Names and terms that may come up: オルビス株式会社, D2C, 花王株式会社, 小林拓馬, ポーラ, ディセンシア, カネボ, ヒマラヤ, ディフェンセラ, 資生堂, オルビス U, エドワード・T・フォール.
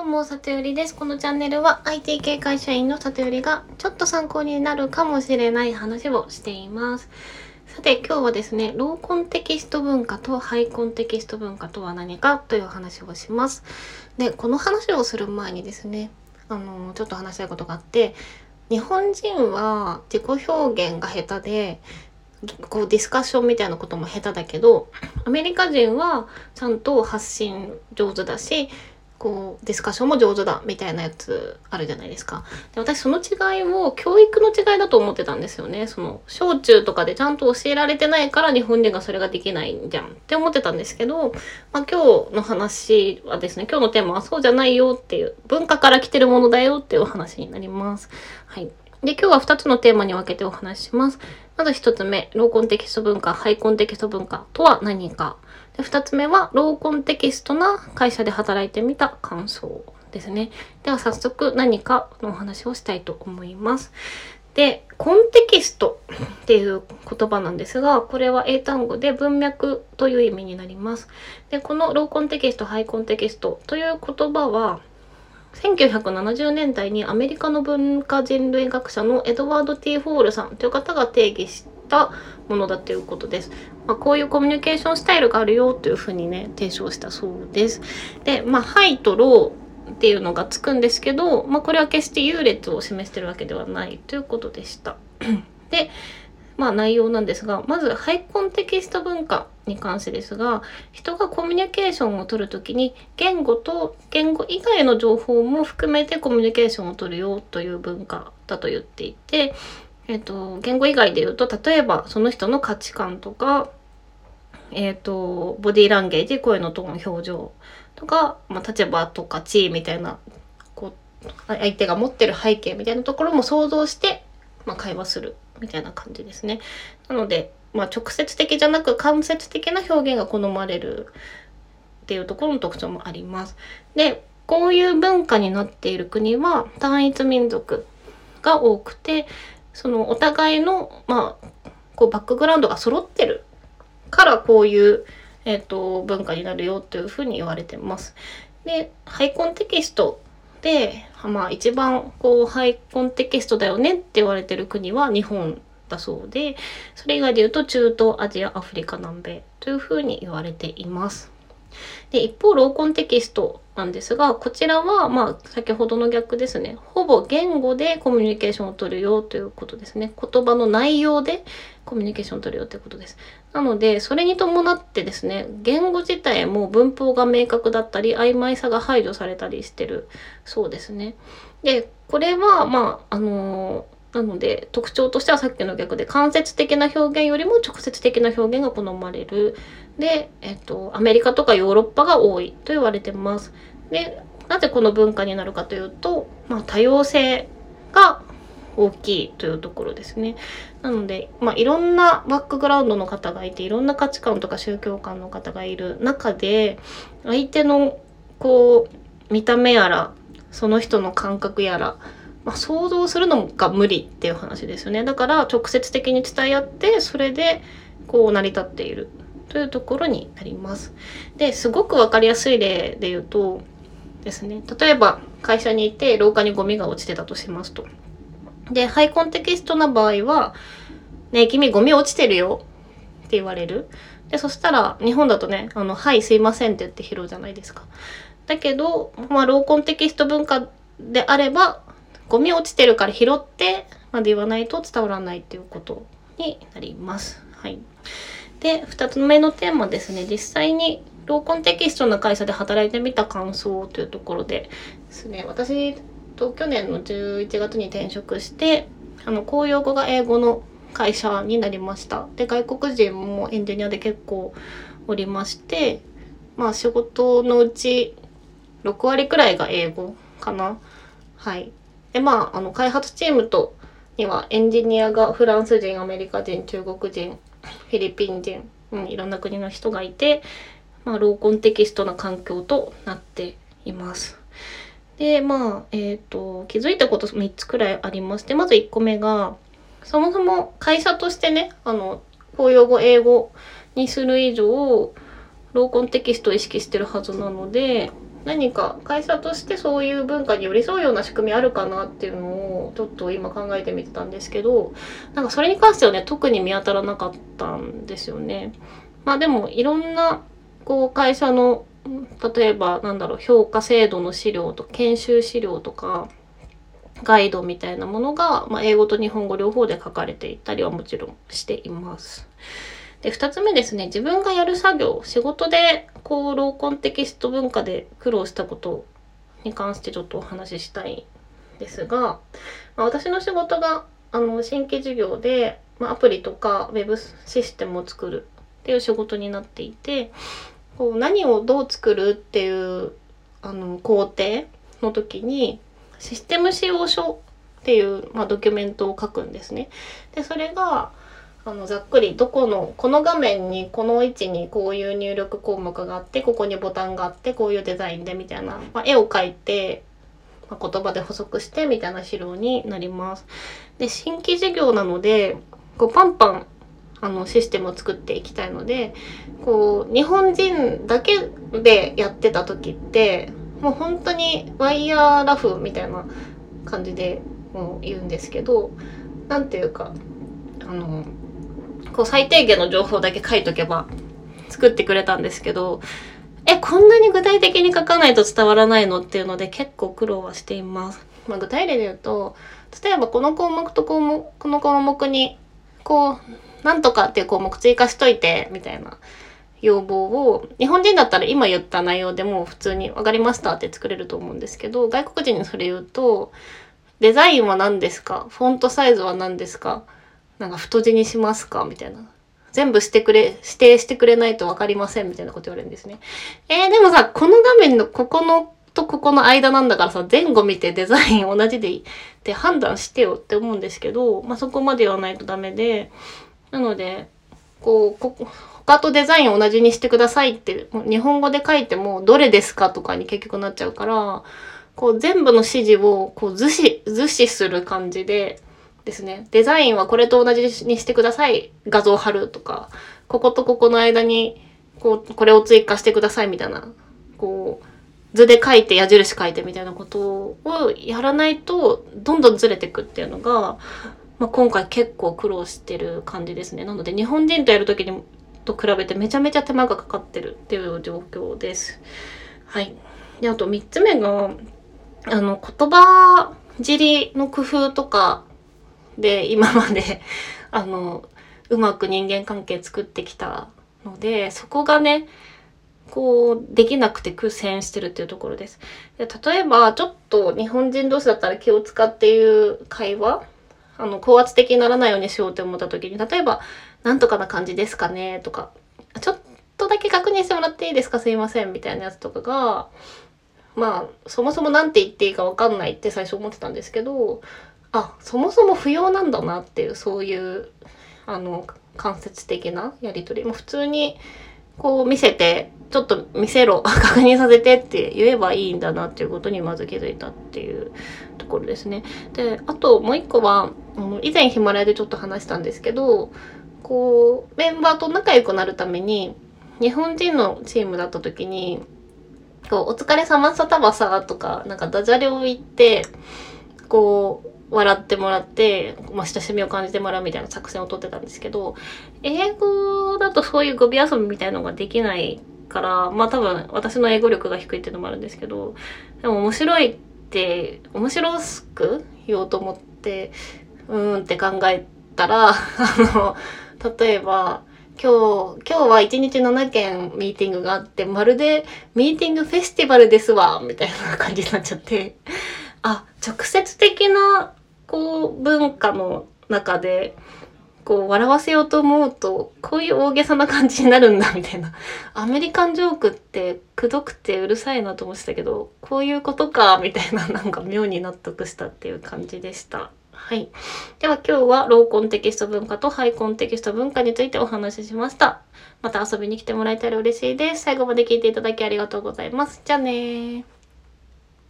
どうも、さとよりです。このチャンネルは IT 系会社員のさとよりがちょっと参考になるかもしれない話をしています。さて、今日はですね、ローコンテキスト文化とハイコンテキスト文化とは何かという話をします。で、この話をする前にですね、ちょっと話したいことがあって、日本人は自己表現が下手で、こうディスカッションみたいなことも下手だけど、アメリカ人はちゃんと発信上手だし、こうディスカッションも上手だみたいなやつあるじゃないですか。で、私その違いを教育の違いだと思ってたんですよね。その小中とかでちゃんと教えられてないから日本人がそれができないんじゃんって思ってたんですけど、今日の話はですね、今日のテーマはそうじゃないよっていう、文化から来てるものだよっていうお話になります。はい。で、今日は2つのテーマに分けてお話しします。まず1つ目、ローコンテキスト文化、ハイコンテキスト文化とは何か。で、2つ目は、ローコンテキストな会社で働いてみた感想ですね。では早速何かのお話をしたいと思います。で、コンテキストっていう言葉なんですが、これは英単語で文脈という意味になります。で、このローコンテキスト、ハイコンテキストという言葉は、1970年代にアメリカの文化人類学者のエドワード・T・フォールさんという方が定義したものだということです。こういうコミュニケーションスタイルがあるよというふうにね、提唱したそうです。で、ハイとローっていうのがつくんですけど、これは決して優劣を示してるわけではないということでした。で、内容なんですが、まずハイコンテキスト文化に関してですが、人がコミュニケーションを取るときに言語と言語以外の情報も含めてコミュニケーションを取るよという文化だと言っていて、言語以外で言うと、例えばその人の価値観とか、ボディーランゲージ、声のトーン、表情とか、立場とか地位みたいな、こう相手が持ってる背景みたいなところも想像して、会話するみたいな感じですね。なので、直接的じゃなく間接的な表現が好まれるっていうところの特徴もあります。で、こういう文化になっている国は単一民族が多くて、そのお互いの、バックグラウンドが揃ってるからこういう、文化になるよというふうに言われてます。で、ハイコンテキストで、一番ハイコンテキストだよねって言われてる国は日本だそうで、それ以外で言うと中東、アジア、アフリカ、南米というふうに言われています。で、一方ローコンテキストなんですが、こちらは先ほどの逆ですね。ほぼ言語でコミュニケーションを取るよということですね。言葉の内容でコミュニケーションを取るよということです。なので、それに伴ってですね、言語自体も文法が明確だったり、曖昧さが排除されたりしてるそうですね。で、これはなので特徴としてはさっきの逆で、間接的な表現よりも直接的な表現が好まれる。で、アメリカとかヨーロッパが多いと言われてます。で、なぜこの文化になるかというと、多様性が大きいというところですね。なので、いろんなバックグラウンドの方がいて、いろんな価値観とか宗教観の方がいる中で、相手の見た目やら、その人の感覚やら、想像するのが無理っていう話ですよね。だから直接的に伝え合って、それで成り立っているというところになります。で、すごくわかりやすい例で言うとですね、例えば会社にいて廊下にゴミが落ちてたとしますと。で、ハイコンテキストな場合は、ねえ君ゴミ落ちてるよって言われる。で、そしたら日本だとね、はいすいませんって言って拾うじゃないですか。だけど、ローコンテキスト文化であれば、ゴミ落ちてるから拾ってまで言わないと伝わらないということになります。はい。で、2つ目のテーマですね。実際にローコンテキストな会社で働いてみた感想というところでですね、私と去年の11月に転職して、公用語が英語の会社になりました。で、外国人もエンジニアで結構おりまして、仕事のうち6割くらいが英語かな。はい。で、開発チームにはエンジニアがフランス人、アメリカ人、中国人、フィリピン人、いろんな国の人がいて、ローコンテキストな環境となっています。で、気づいたこと3つくらいありまして、まず1個目が、そもそも会社としてね、公用語、英語にする以上、ローコンテキストを意識してるはずなので、何か会社としてそういう文化に寄り添うような仕組みあるかなっていうのをちょっと今考えてみてたんですけど、なんかそれに関してはね特に見当たらなかったんですよね。まあでもいろんなこう会社の例えばなんだろう評価制度の資料と研修資料とかガイドみたいなものが、まあ、英語と日本語両方で書かれていたりはもちろんしています。で、2つ目ですね、自分がやる作業、仕事でこうローコンテキスト文化で苦労したことに関してちょっとお話ししたいんですが、まあ、私の仕事が新規事業で、まあ、アプリとかウェブシステムを作るっていう仕事になっていて、こう何をどう作るっていう工程の時にシステム使用書っていう、まあ、ドキュメントを書くんですね。で、それがざっくりこの画面にこの位置にこういう入力項目があってここにボタンがあってこういうデザインでみたいな、まあ、絵を描いて、まあ、言葉で補足してみたいな資料になります。で、新規事業なのでこうパンパンシステムを作っていきたいのでこう日本人だけでやってた時ってもう本当にワイヤーラフみたいな感じでもう言うんですけど、なんていうかこう最低限の情報だけ書いとけば作ってくれたんですけど、こんなに具体的に書かないと伝わらないのっていうので結構苦労はしています。まあ、具体例で言うと例えばこの項目とこの項目にこうなんとかっていう項目追加しといてみたいな要望を日本人だったら今言った内容でもう普通に分かりましたって作れると思うんですけど、外国人にそれ言うとデザインは何ですか、フォントサイズは何ですか、なんか太字にしますかみたいな、全部指定してくれないと分かりませんみたいなこと言われるんですね。でもさこの画面のここのとここの間なんだからさ前後見てデザイン同じでいいって判断してよって思うんですけど、まあ、そこまで言わないとダメで、なのでこ他とデザインを同じにしてくださいって日本語で書いてもどれですかとかに結局なっちゃうから、こう全部の指示をこう図示する感じでですね、デザインはこれと同じにしてください画像貼るとかこことここの間にこれを追加してくださいみたいなこう図で書いて矢印書いてみたいなことをやらないとどんどんずれてくっていうのが、まあ、今回結構苦労してる感じですね。なので日本人とやるときにと比べてめちゃめちゃ手間がかかってるっていう状況です。はい。で、あと3つ目が言葉尻の工夫とかで今までうまく人間関係作ってきたので、そこがねこうできなくて苦戦してるっていうところです。で、例えばちょっと日本人同士だったら気を使っていう会話高圧的にならないようにしようって思った時に、例えばなんとかな感じですかねとかちょっとだけ確認してもらっていいですかすいませんみたいなやつとかが、まあそもそもなんて言っていいか分かんないって最初思ってたんですけど、あ、そもそも不要なんだなっていう、そういう間接的なやり取りも普通にこう見せてちょっと見せろ確認させてって言えばいいんだなっていうことにまず気づいたっていうところですね。で、あともう一個は以前ヒマラヤでちょっと話したんですけど、こうメンバーと仲良くなるために日本人のチームだった時にこうお疲れ様さたばさとかなんかダジャレを言ってこう笑ってもらって、まあ、親しみを感じてもらうみたいな作戦をとってたんですけど、英語だとそういう語尾遊びみたいのができないから、まあ多分私の英語力が低いっていうのもあるんですけど、でも面白いって、面白く言おうと思って、って考えたら、例えば、今日は1日7件ミーティングがあって、まるでミーティングフェスティバルですわ、みたいな感じになっちゃって、あ、直接的な、こう文化の中でこう笑わせようと思うとこういう大げさな感じになるんだみたいな、アメリカンジョークってくどくてうるさいなと思ってたけどこういうことかみたいな、なんか妙に納得したっていう感じでした。はい。では今日はローコンテキスト文化とハイコンテキスト文化についてお話ししました。また遊びに来てもらえたら嬉しいです。最後まで聞いていただきありがとうございます。じゃあねー。